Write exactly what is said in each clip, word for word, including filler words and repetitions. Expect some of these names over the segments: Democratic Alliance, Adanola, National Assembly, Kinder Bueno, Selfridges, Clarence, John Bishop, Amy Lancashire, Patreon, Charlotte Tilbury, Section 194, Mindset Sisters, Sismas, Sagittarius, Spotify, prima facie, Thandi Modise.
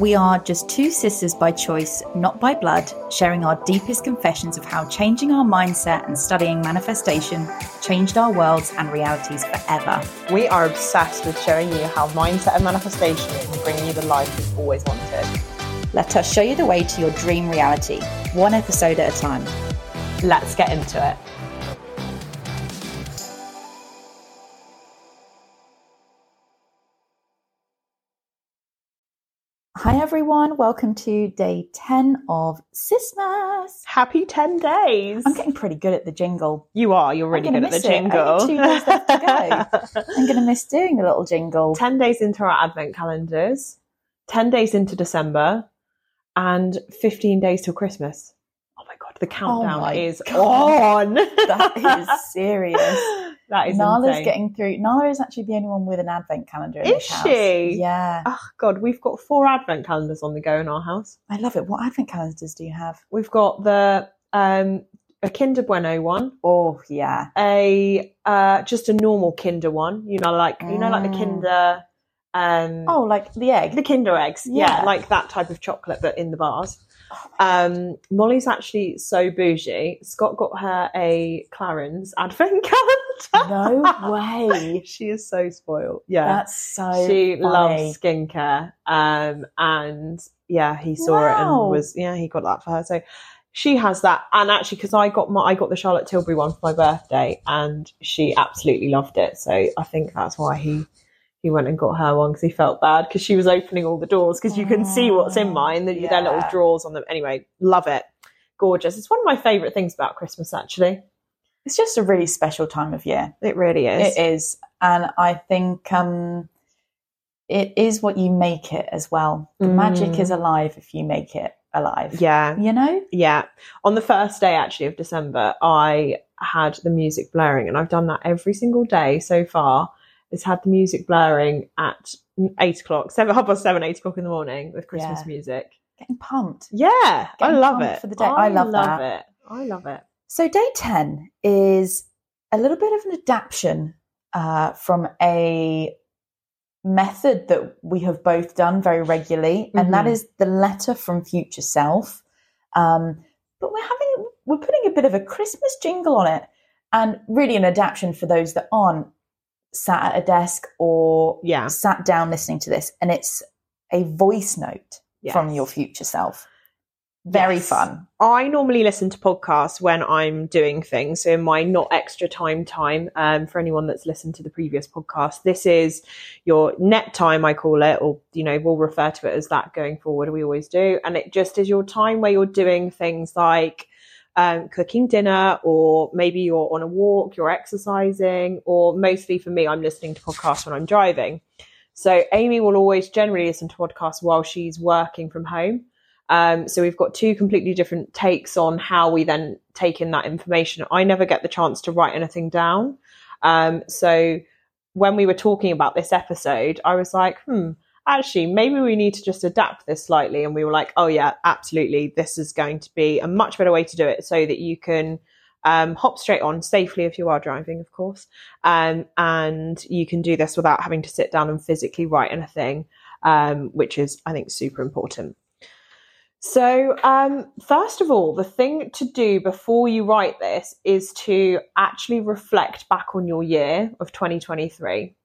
We are just two sisters by choice, not by blood, sharing our deepest confessions of how changing our mindset and studying manifestation changed our worlds and realities forever. We are obsessed with showing you how mindset and manifestation can bring you the life you've always wanted. Let us show you the way to your dream reality, one episode at a time. Let's get into it. Hi everyone, welcome to day ten of Sismas. Happy ten days. I'm getting pretty good at the jingle. You are, you're really good at the jingle. Only two days left to go. I'm going to miss doing the little jingle. ten days into our advent calendars, ten days into December, and fifteen days till Christmas. Oh my God, the countdown oh is God. on. That is serious. That is Nala's insane. Getting through. Nala is actually the only one with an advent calendar in this house. Is she? Yeah. Oh, God, we've got four advent calendars on the go in our house. I love it. What advent calendars do you have? We've got the um, a Kinder Bueno one. Oh, yeah. A uh, just a normal Kinder one. You know, like mm. you know, like the Kinder... Um, oh, like the egg? The Kinder eggs. Yeah. yeah, like that type of chocolate, but in the bars. Um, Molly's actually so bougie. Scott got her a Clarence advent calendar. No way. She is so spoiled. Yeah. That's so She funny. Loves skincare. Um, and yeah, he saw wow. it and was, yeah, he got that for her. So she has that. And actually, because I got my, I got the Charlotte Tilbury one for my birthday and she absolutely loved it. So I think that's why he, he went and got her one because he felt bad because she was opening all the doors because you can see what's in mine. Their yeah. little drawers on them. Anyway, love it. Gorgeous. It's one of my favourite things about Christmas, actually. It's just a really special time of year. It really is. It is. And I think um, it is what you make it as well. The mm. magic is alive if you make it alive. Yeah. You know? Yeah. On the first day, actually, of December, I had the music blaring and I've done that every single day so far. It's had the music blaring at eight o'clock, seven half past seven, eight o'clock in the morning with Christmas yeah. music. Getting pumped. Yeah, Getting I love it for the day. I, I love, love that. it. I love it. So day ten is a little bit of an adaptation uh, from a method that we have both done very regularly, and mm-hmm. that is the letter from future self. Um, but we're having we're putting a bit of a Christmas jingle on it, and really an adaptation for those that aren't sat at a desk or yeah. sat down listening to this, and it's a voice note yes. from your future self. Very yes. fun. I normally listen to podcasts when I'm doing things, so in my not extra time time, um, for anyone that's listened to the previous podcast, this is your net time, I call it, or, you know, we'll refer to it as that going forward. We always do. And it just is your time where you're doing things like Um, cooking dinner, or maybe you're on a walk, you're exercising, or mostly for me, I'm listening to podcasts when I'm driving. So Amy will always generally listen to podcasts while she's working from home. Um, so we've got two completely different takes on how we then take in that information. I never get the chance to write anything down. Um, so when we were talking about this episode, I was like, hmm, actually, maybe we need to just adapt this slightly. And we were like, oh yeah, absolutely. This is going to be a much better way to do it so that you can um, hop straight on safely if you are driving, of course. Um, and you can do this without having to sit down and physically write anything, um, which is, I think, super important. So um, first of all, the thing to do before you write this is to actually reflect back on your year of twenty twenty-three.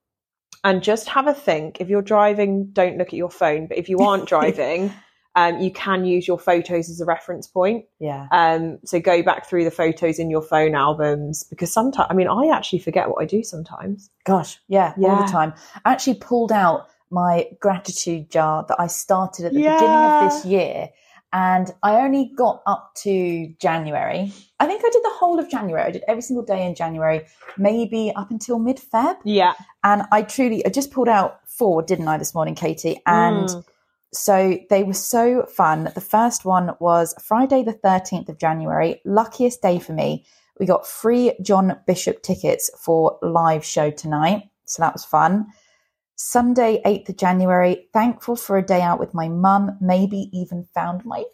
And just have a think. If you're driving, don't look at your phone. But if you aren't driving, um, you can use your photos as a reference point. Yeah. Um. So go back through the photos in your phone albums, because sometimes, I mean, I actually forget what I do sometimes. Gosh, yeah, yeah. all the time. I actually pulled out my gratitude jar that I started at the yeah. beginning of this year. And I only got up to January. I think I did the whole of January. I did every single day in January, maybe up until mid-Feb. Yeah. And I truly, I just pulled out four, didn't I, this morning, Katie? And mm. so they were so fun. The first one was Friday the thirteenth of January, luckiest day for me. We got free John Bishop tickets for live show tonight. So that was fun. Sunday, eighth of January, thankful for a day out with my mum, maybe even found my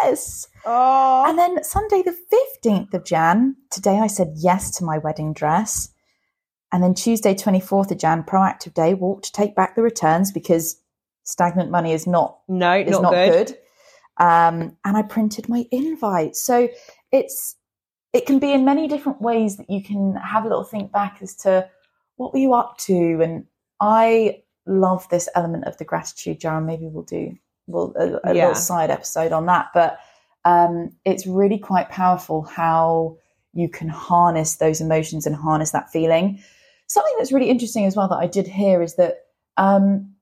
dress. Oh. And then Sunday, the fifteenth of Jan, today I said yes to my wedding dress. And then Tuesday, twenty-fourth of Jan, proactive day, walk to take back the returns because stagnant money is not no is not, not good. good. Um, and I printed my invite. So it's it can be in many different ways that you can have a little think back as to what were you up to. And I love this element of the gratitude jar. Maybe we'll do we'll, a, a yeah. little side episode on that. But um, it's really quite powerful how you can harness those emotions and harness that feeling. Something that's really interesting as well that I did hear is that um,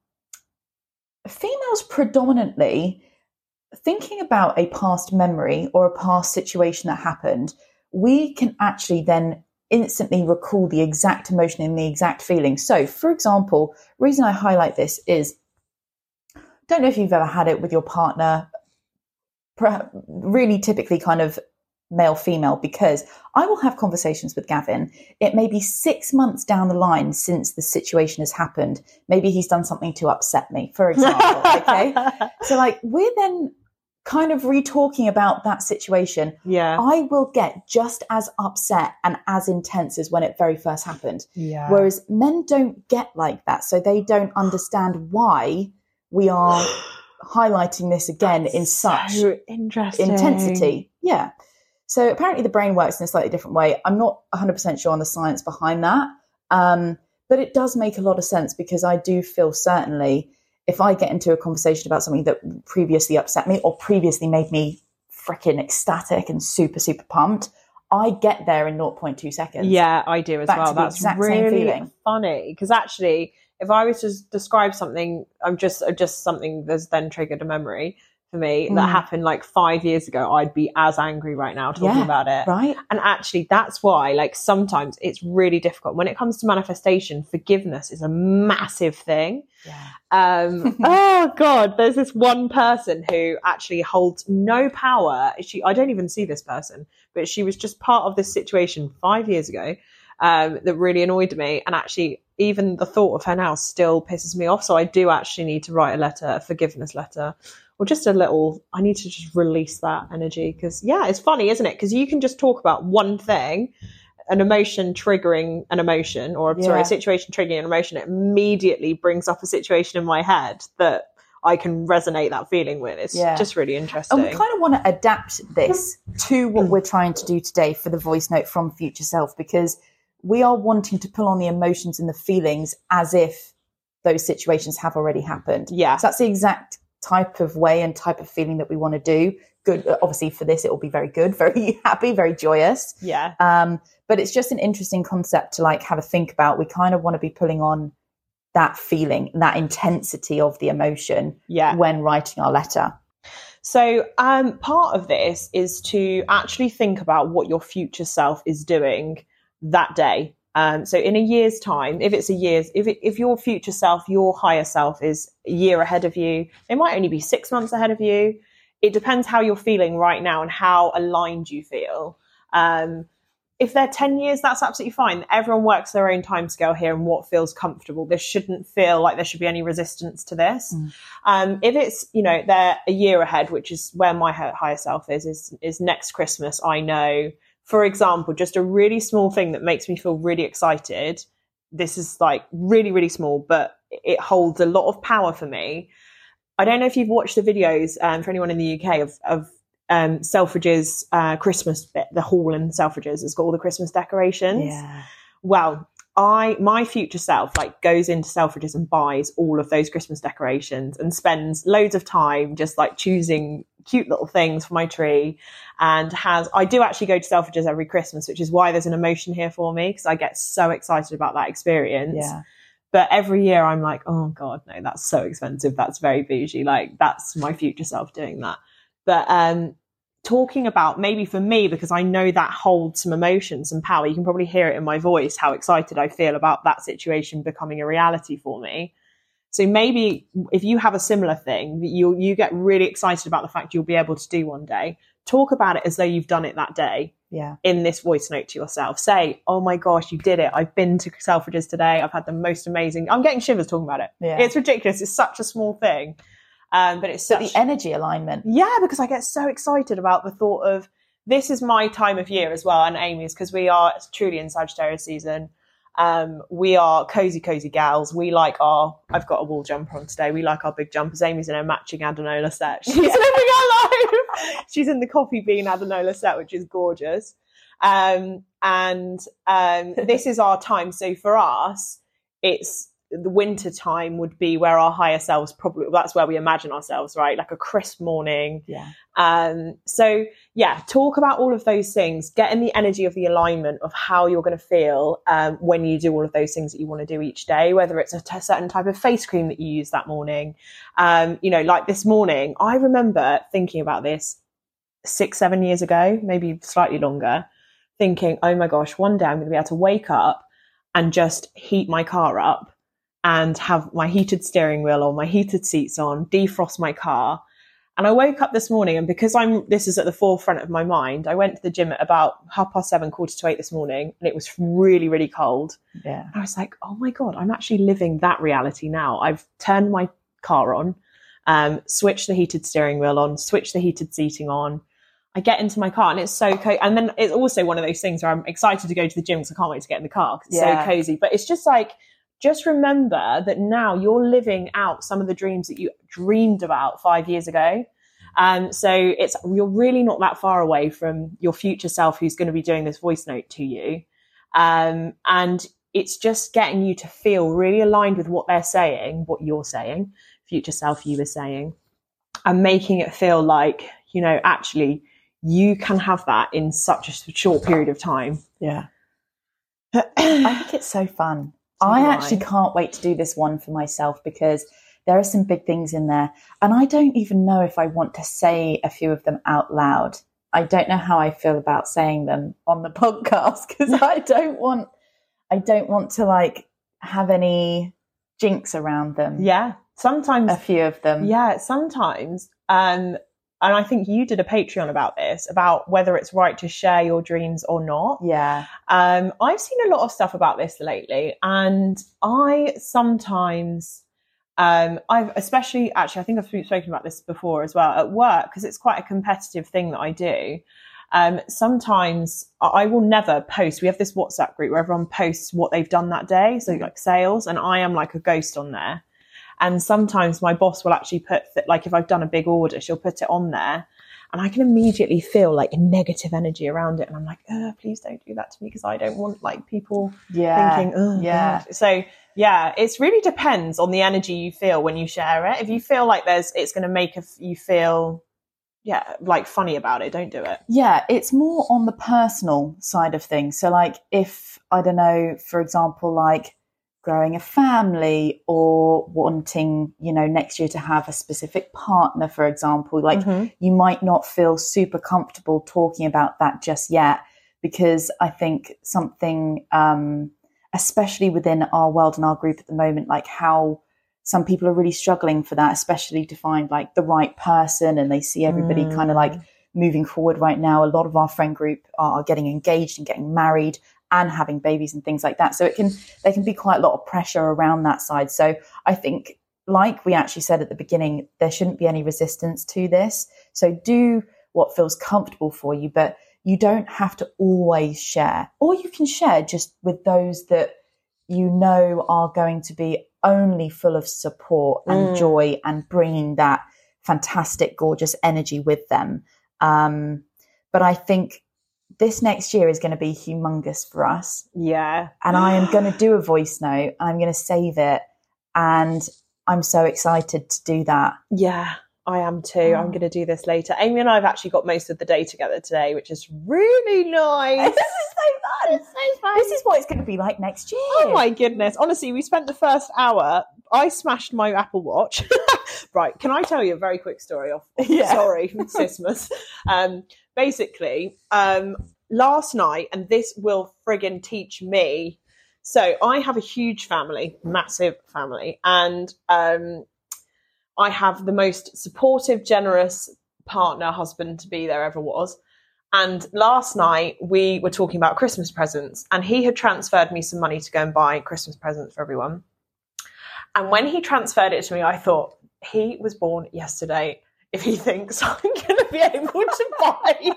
females predominantly thinking about a past memory or a past situation that happened, we can actually then instantly recall the exact emotion and the exact feeling. So, for example, the reason I highlight this is, don't know if you've ever had it with your partner, really typically kind of male, female, because I will have conversations with Gavin. It may be six months down the line since the situation has happened. Maybe he's done something to upset me, for example. Okay. So like we're then kind of re-talking about that situation. Yeah. I will get just as upset and as intense as when it very first happened. Yeah. Whereas men don't get like that. So they don't understand why we are highlighting this again. That's in such so interesting intensity. Yeah. So apparently the brain works in a slightly different way. I'm not one hundred percent sure on the science behind that, um, but it does make a lot of sense, because I do feel certainly if I get into a conversation about something that previously upset me or previously made me freaking ecstatic and super, super pumped, I get there in zero point two seconds. Yeah, I do as well. That's really funny, because actually if I was to describe something, I'm just, just something that's then triggered a memory for me that mm. happened like five years ago, I'd be as angry right now talking yeah, about it. Right. And actually that's why like sometimes it's really difficult when it comes to manifestation. Forgiveness is a massive thing. Yeah. Um, oh God, there's this one person who actually holds no power. She, I don't even see this person, but she was just part of this situation five years ago um, that really annoyed me. And actually even the thought of her now still pisses me off. So I do actually need to write a letter, a forgiveness letter. Or just a little, I need to just release that energy, because, yeah, it's funny, isn't it? Because you can just talk about one thing, an emotion triggering an emotion, or yeah. sorry, a situation triggering an emotion. It immediately brings up a situation in my head that I can resonate that feeling with. It's yeah. just really interesting. And we kind of want to adapt this to what we're trying to do today for the voice note from Future Self, because we are wanting to pull on the emotions and the feelings as if those situations have already happened. Yeah. So that's the exact type of way and type of feeling that we want to do. Good, obviously for this it will be very good, very happy, very joyous. Yeah. Um but it's just an interesting concept to like have a think about. We kind of want to be pulling on that feeling, that intensity of the emotion yeah. when writing our letter. So um part of this is to actually think about what your future self is doing that day. Um, so in a year's time, if it's a year's, if it, if your future self, your higher self is a year ahead of you, they might only be six months ahead of you. It depends how you're feeling right now and how aligned you feel. Um, if they're ten years, that's absolutely fine. Everyone works their own timescale here and what feels comfortable. This shouldn't feel like there should be any resistance to this. Mm. Um, if it's, you know, they're a year ahead, which is where my higher self is, is, is next Christmas. I know, for example, just a really small thing that makes me feel really excited. This is like really, really small, but it holds a lot of power for me. I don't know if you've watched the videos um, for anyone in the U K of, of um, Selfridges uh, Christmas, the hall in Selfridges has got all the Christmas decorations. Yeah. Well, I my future self like goes into Selfridges and buys all of those Christmas decorations and spends loads of time just like choosing cute little things for my tree, and has I do actually go to Selfridges every Christmas, which is why there's an emotion here for me, because I get so excited about that experience. Yeah. But every year I'm like, oh God, no, that's so expensive, that's very bougie, like that's my future self doing that. But um talking about maybe for me, because I know that holds some emotions and power, you can probably hear it in my voice how excited I feel about that situation becoming a reality for me. So maybe if you have a similar thing that you you get really excited about the fact you'll be able to do one day, talk about it as though you've done it that day. Yeah. In this voice note to yourself, say, "Oh my gosh, you did it! I've been to Selfridges today. I've had the most amazing. I'm getting shivers talking about it. Yeah. It's ridiculous. It's such a small thing, um, but it's such but the energy alignment. Yeah, because I get so excited about the thought of this is my time of year as well, and Amy's, because we are truly in Sagittarius season. Um, we are cozy, cozy gals. We like our, I've got a wool jumper on today. We like our big jumpers. Amy's in her matching Adanola set. She's living her life. She's in the coffee bean Adanola set, which is gorgeous. Um, and um, this is our time. So for us, it's the winter time would be where our higher selves probably, that's where we imagine ourselves, right? Like a crisp morning. Yeah. Um, so yeah, talk about all of those things, get in the energy of the alignment of how you're going to feel, um, when you do all of those things that you want to do each day, whether it's a t- certain type of face cream that you use that morning. Um, you know, like this morning, I remember thinking about this six, seven years ago, maybe slightly longer, thinking, oh my gosh, one day I'm going to be able to wake up and just heat my car up and have my heated steering wheel or my heated seats on, defrost my car. And I woke up this morning, and because I'm, this is at the forefront of my mind, I went to the gym at about half past seven, quarter to eight this morning, and it was really, really cold. Yeah. And I was like, oh my God, I'm actually living that reality now. I've turned my car on, um, switched the heated steering wheel on, switched the heated seating on. I get into my car and it's so cozy. And then it's also one of those things where I'm excited to go to the gym because I can't wait to get in the car because it's yeah. so cozy. But it's just like, just remember that now you're living out some of the dreams that you dreamed about five years ago. Um, so it's you're really not that far away from your future self who's going to be doing this voice note to you. Um, and it's just getting you to feel really aligned with what they're saying, what you're saying, future self you were saying, and making it feel like, you know, actually you can have that in such a short period of time. Yeah. I think it's so fun. I actually can't wait to do this one for myself because there are some big things in there. And I don't even know if I want to say a few of them out loud. I don't know how I feel about saying them on the podcast because I don't want, I don't want to like have any jinx around them. Yeah. Sometimes a few of them. Yeah. Sometimes. Um, and I think you did a Patreon about this, about whether it's right to share your dreams or not. Yeah. Um, I've seen a lot of stuff about this lately. And I sometimes, um, I've especially, actually, I think I've spoken about this before as well at work, because it's quite a competitive thing that I do. Um, sometimes I will never post. We have this WhatsApp group where everyone posts what they've done that day. So like sales, and I am like a ghost on there. And sometimes my boss will actually put, th- like if I've done a big order, she'll put it on there and I can immediately feel like negative energy around it. And I'm like, oh, please don't do that to me because I don't want like people yeah. thinking, oh, yeah. God. So yeah, it's really depends on the energy you feel when you share it. If you feel like there's, it's going to make f- you feel, yeah, like funny about it, don't do it. Yeah, it's more on the personal side of things. So like if, I don't know, for example, like, growing a family or wanting, you know, next year to have a specific partner, for example, like mm-hmm. you might not feel super comfortable talking about that just yet, because I think something, um, especially within our world and our group at the moment, like how some people are really struggling for that, especially to find like the right person, and they see everybody mm. kind of like moving forward right now. A lot of our friend group are getting engaged and getting married and having babies and things like that. So it can, there can be quite a lot of pressure around that side. So I think, like we actually said at the beginning, there shouldn't be any resistance to this. So do what feels comfortable for you, but you don't have to always share, or you can share just with those that you know are going to be only full of support and mm. joy and bringing that fantastic, gorgeous energy with them. Um, but I think, this next year is going to be humongous for us. Yeah. And I am going to do a voice note. I'm going to save it. And I'm so excited to do that. Yeah, I am too. Mm. I'm going to do this later. Amy and I have actually got most of the day together today, which is really nice. This is so fun. It's so fun. This is what it's going to be like next year. Oh my goodness. Honestly, we spent the first hour, I smashed my Apple Watch. Right. Can I tell you a very quick story? Off? Yeah. Sorry, Sismas. Um, Basically, um, last night, and this will friggin' teach me. So I have a huge family, massive family, and um, I have the most supportive, generous partner, husband to be there ever was. And last night we were talking about Christmas presents, and he had transferred me some money to go and buy Christmas presents for everyone. And when he transferred it to me, I thought, he was born yesterday if he thinks I'm going to be able to buy.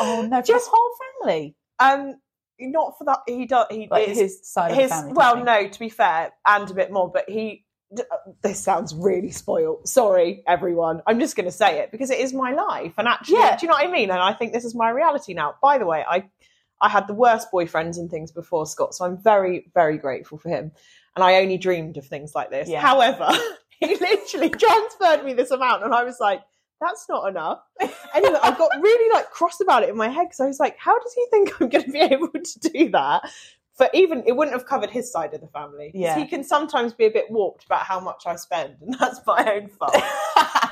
Oh no, just whole family. Um, not for that. He does. He like is, his side his, of the family. Well, no, to be fair, and a bit more. But he. This sounds really spoiled. Sorry, everyone. I'm just going to say it because it is my life. And actually, yeah. do you know what I mean? And I think this is my reality now. By the way, I I had the worst boyfriends and things before Scott, so I'm very, very grateful for him. And I only dreamed of things like this. Yeah. However, he literally transferred me this amount, and I was like, that's not enough. Anyway, I got really like cross about it in my head because I was like, how does he think I'm going to be able to do that? But even it wouldn't have covered his side of the family. Yeah. He can sometimes be a bit warped about how much I spend, and that's my own fault.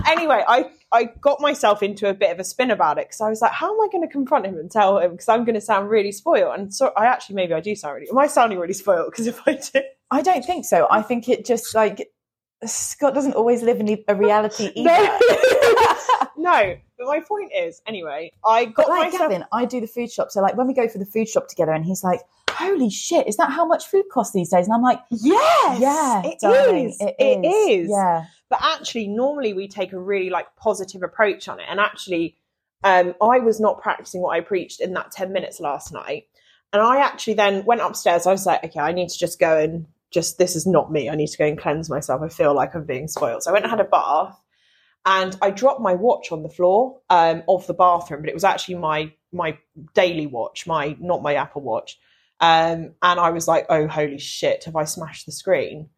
Anyway, I, I got myself into a bit of a spin about it because I was like, how am I going to confront him and tell him? Because I'm going to sound really spoiled. And so I actually, maybe I do sound really, am I sounding really spoiled? Because if I do. I don't think so. I think it just like, Scott doesn't always live in a reality either. No. No, but my point is, anyway, I got but like myself... Gavin, I do the food shop. So like when we go for the food shop together and he's like, holy shit, is that how much food costs these days? And I'm like, yes, yeah, it darling, is. It, it is. is. Yeah. But actually, normally we take a really like positive approach on it. And actually, um, I was not practicing what I preached in that ten minutes last night. And I actually then went upstairs. I was like, okay, I need to just go and just, this is not me. I need to go and cleanse myself. I feel like I'm being spoiled. So I went and had a bath. And I dropped my watch on the floor um, of the bathroom, but it was actually my my daily watch, my not my Apple Watch. Um, and I was like, oh, holy shit, have I smashed the screen?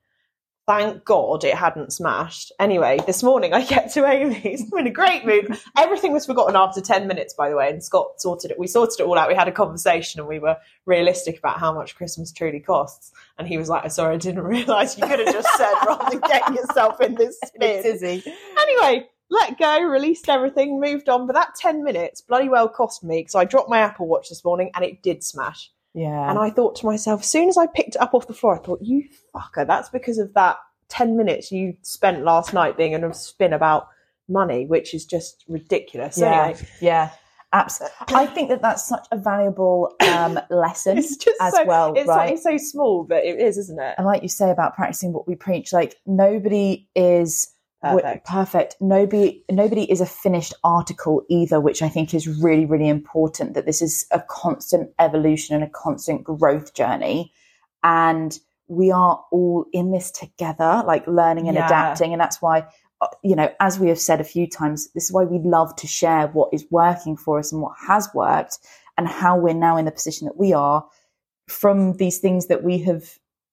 Thank God it hadn't smashed. Anyway, this morning I get to Amy's. I'm in a great mood. Everything was forgotten after ten minutes, by the way, and Scott sorted it. We sorted it all out. We had a conversation and we were realistic about how much Christmas truly costs. And he was like, sorry, I didn't realise. You could have just said rather than getting yourself in this spin. Anyway, let go, released everything, moved on. But that ten minutes bloody well cost me because I dropped my Apple Watch this morning and it did smash. Yeah. And I thought to myself, as soon as I picked it up off the floor, I thought, you fucker, that's because of that ten minutes you spent last night being in a spin about money, which is just ridiculous. Yeah, anyway. Yeah, absolutely. I think that that's such a valuable um, lesson it's just as so, well, it's right? It's so small, but it is, isn't it? And like you say about practicing what we preach, like nobody is... Perfect. Perfect. Nobody, nobody is a finished article either, which I think is really, really important, that this is a constant evolution and a constant growth journey. And we are all in this together, like learning and yeah. adapting. And that's why, you know, as we have said a few times, this is why we love to share what is working for us and what has worked and how we're now in the position that we are from these things that we have,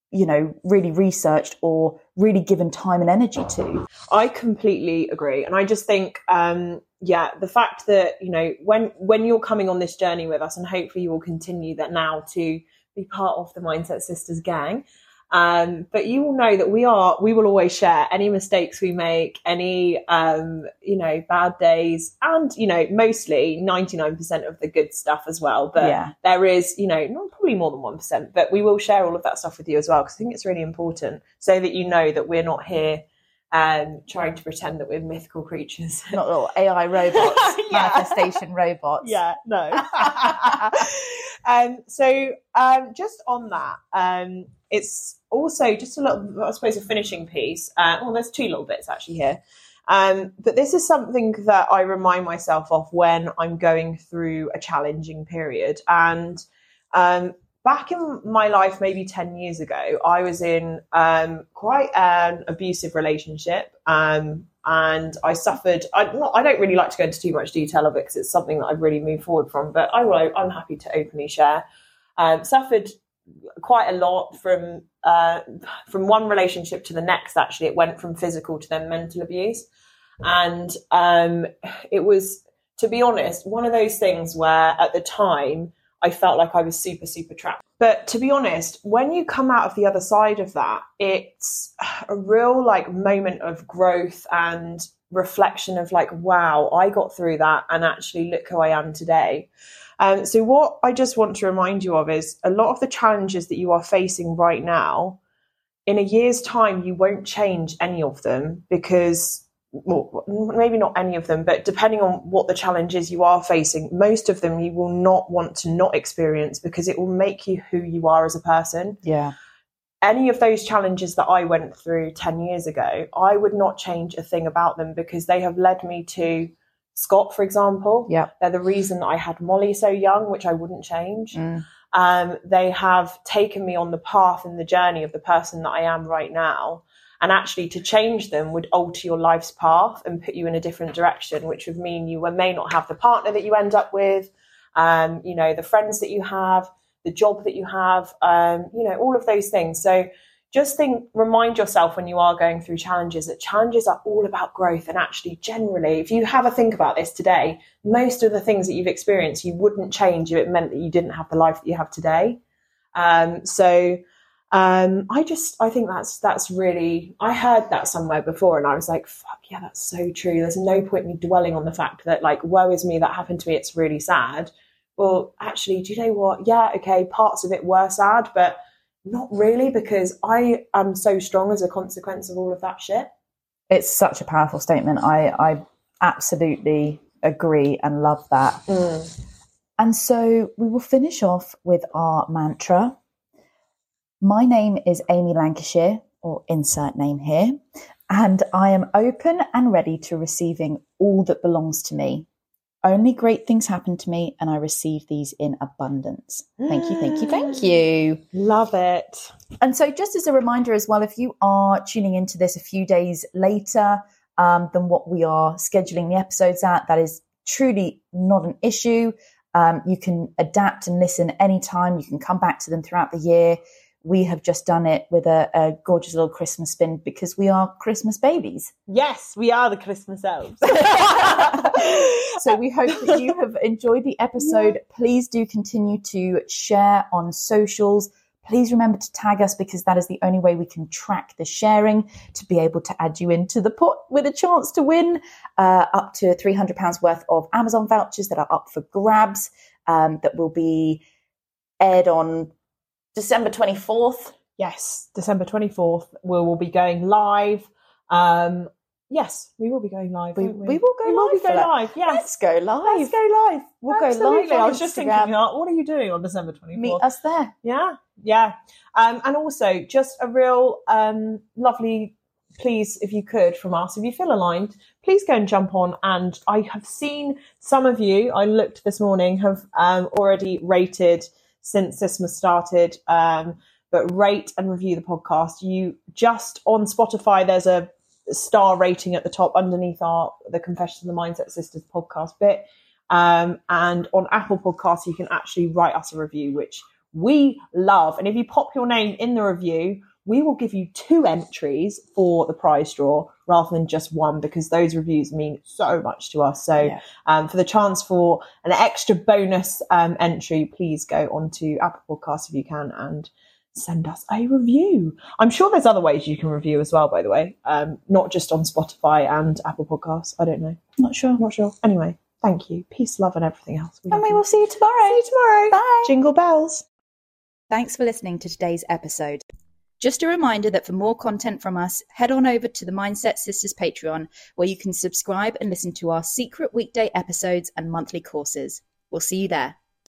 you know, really researched or really given time and energy to. I completely agree. And I just think, um, yeah, the fact that, you know, when, when you're coming on this journey with us, and hopefully you will continue that now to be part of the Mindset Sisters gang. Um, but you will know that we are, we will always share any mistakes we make, any, um, you know, bad days and, you know, mostly ninety-nine percent of the good stuff as well. But yeah. there is, you know, not probably more than one percent, but we will share all of that stuff with you as well. Cause I think it's really important so that you know that we're not here, um, trying to pretend that we're mythical creatures. Not all A I robots, yeah. manifestation robots. Yeah, no. um, so, um, just on that, um, it's also just a little, I suppose, a finishing piece. Uh, well, there's two little bits actually here. Um, but this is something that I remind myself of when I'm going through a challenging period. And um, back in my life, maybe ten years ago, I was in um, quite an abusive relationship. Um, and I suffered, I, not, I don't really like to go into too much detail of it because it's something that I've really moved forward from. But I will, I'm happy to openly share. Um, suffered quite a lot from uh from one relationship to the next. Actually, it went from physical to then mental abuse, and um it was, to be honest, one of those things where at the time I felt like I was super super trapped. But to be honest, when you come out of the other side of that, it's a real like moment of growth and reflection of like, wow, I got through that and actually look who I am today. Um, so what I just want to remind you of is a lot of the challenges that you are facing right now, in a year's time, you won't change any of them because, well, maybe not any of them, but depending on what the challenges you are facing, most of them you will not want to not experience because it will make you who you are as a person. Yeah. Any of those challenges that I went through ten years ago, I would not change a thing about them because they have led me to Scott, for example. Yeah. They're the reason I had Molly so young, which I wouldn't change. Mm. Um, they have taken me on the path and the journey of the person that I am right now. And actually to change them would alter your life's path and put you in a different direction, which would mean you may not have the partner that you end up with, um, you know, the friends that you have, the job that you have, um, you know, all of those things. So just think, remind yourself when you are going through challenges that challenges are all about growth. And actually, generally, if you have a think about this today, most of the things that you've experienced, you wouldn't change if it meant that you didn't have the life that you have today. Um, so... Um, I just, I think that's, that's really, I heard that somewhere before and I was like, fuck yeah, that's so true. There's no point in me dwelling on the fact that like, woe is me, that happened to me. It's really sad. Well, actually, do you know what? Yeah. Okay. Parts of it were sad, but not really, because I am so strong as a consequence of all of that shit. It's such a powerful statement. I, I absolutely agree and love that. Mm. And so we will finish off with our mantra. My name is Amy Lancashire, or insert name here, and I am open and ready to receiving all that belongs to me. Only great things happen to me, and I receive these in abundance. Thank you, thank you, thank you. Love it. And so just as a reminder as well, if you are tuning into this a few days later um, than what we are scheduling the episodes at, that is truly not an issue. Um, you can adapt and listen anytime. You can come back to them throughout the year. We have just done it with a, a gorgeous little Christmas spin because we are Christmas babies. Yes, we are the Christmas elves. So we hope that you have enjoyed the episode. Yeah. Please do continue to share on socials. Please remember to tag us because that is the only way we can track the sharing to be able to add you into the pot with a chance to win uh, up to three hundred pounds worth of Amazon vouchers that are up for grabs um, that will be aired on December twenty-fourth. Yes, December twenty-fourth. We will be going live. Um, yes, we will be going live. We, won't we? we will go we live. Will be go live. Yes. Let's go live. Let's go live. We'll Absolutely. go live. I was just thinking, what are you doing on December twenty-fourth? Meet us there. Yeah, yeah. Um, and also, just a real um, lovely, please, if you could, from us, if you feel aligned, please go and jump on. And I have seen some of you, I looked this morning, have um, already rated since Sismas started, um, but rate and review the podcast. You just on Spotify, there's a star rating at the top underneath our the Confessions of the Mindset Sisters podcast bit. Um, and on Apple Podcasts, you can actually write us a review, which we love. And if you pop your name in the review, we will give you two entries for the prize draw rather than just one, because those reviews mean so much to us. So yeah. um, for the chance for an extra bonus um, entry, please go onto Apple Podcasts if you can and send us a review. I'm sure there's other ways you can review as well, by the way, um, not just on Spotify and Apple Podcasts. I don't know. Not sure. Not sure. Anyway, thank you. Peace, love, and everything else. We and we you. will see you tomorrow. See you tomorrow. Bye. Jingle bells. Thanks for listening to today's episode. Just a reminder that for more content from us, head on over to the Mindset Sisters Patreon, where you can subscribe and listen to our secret weekday episodes and monthly courses. We'll see you there.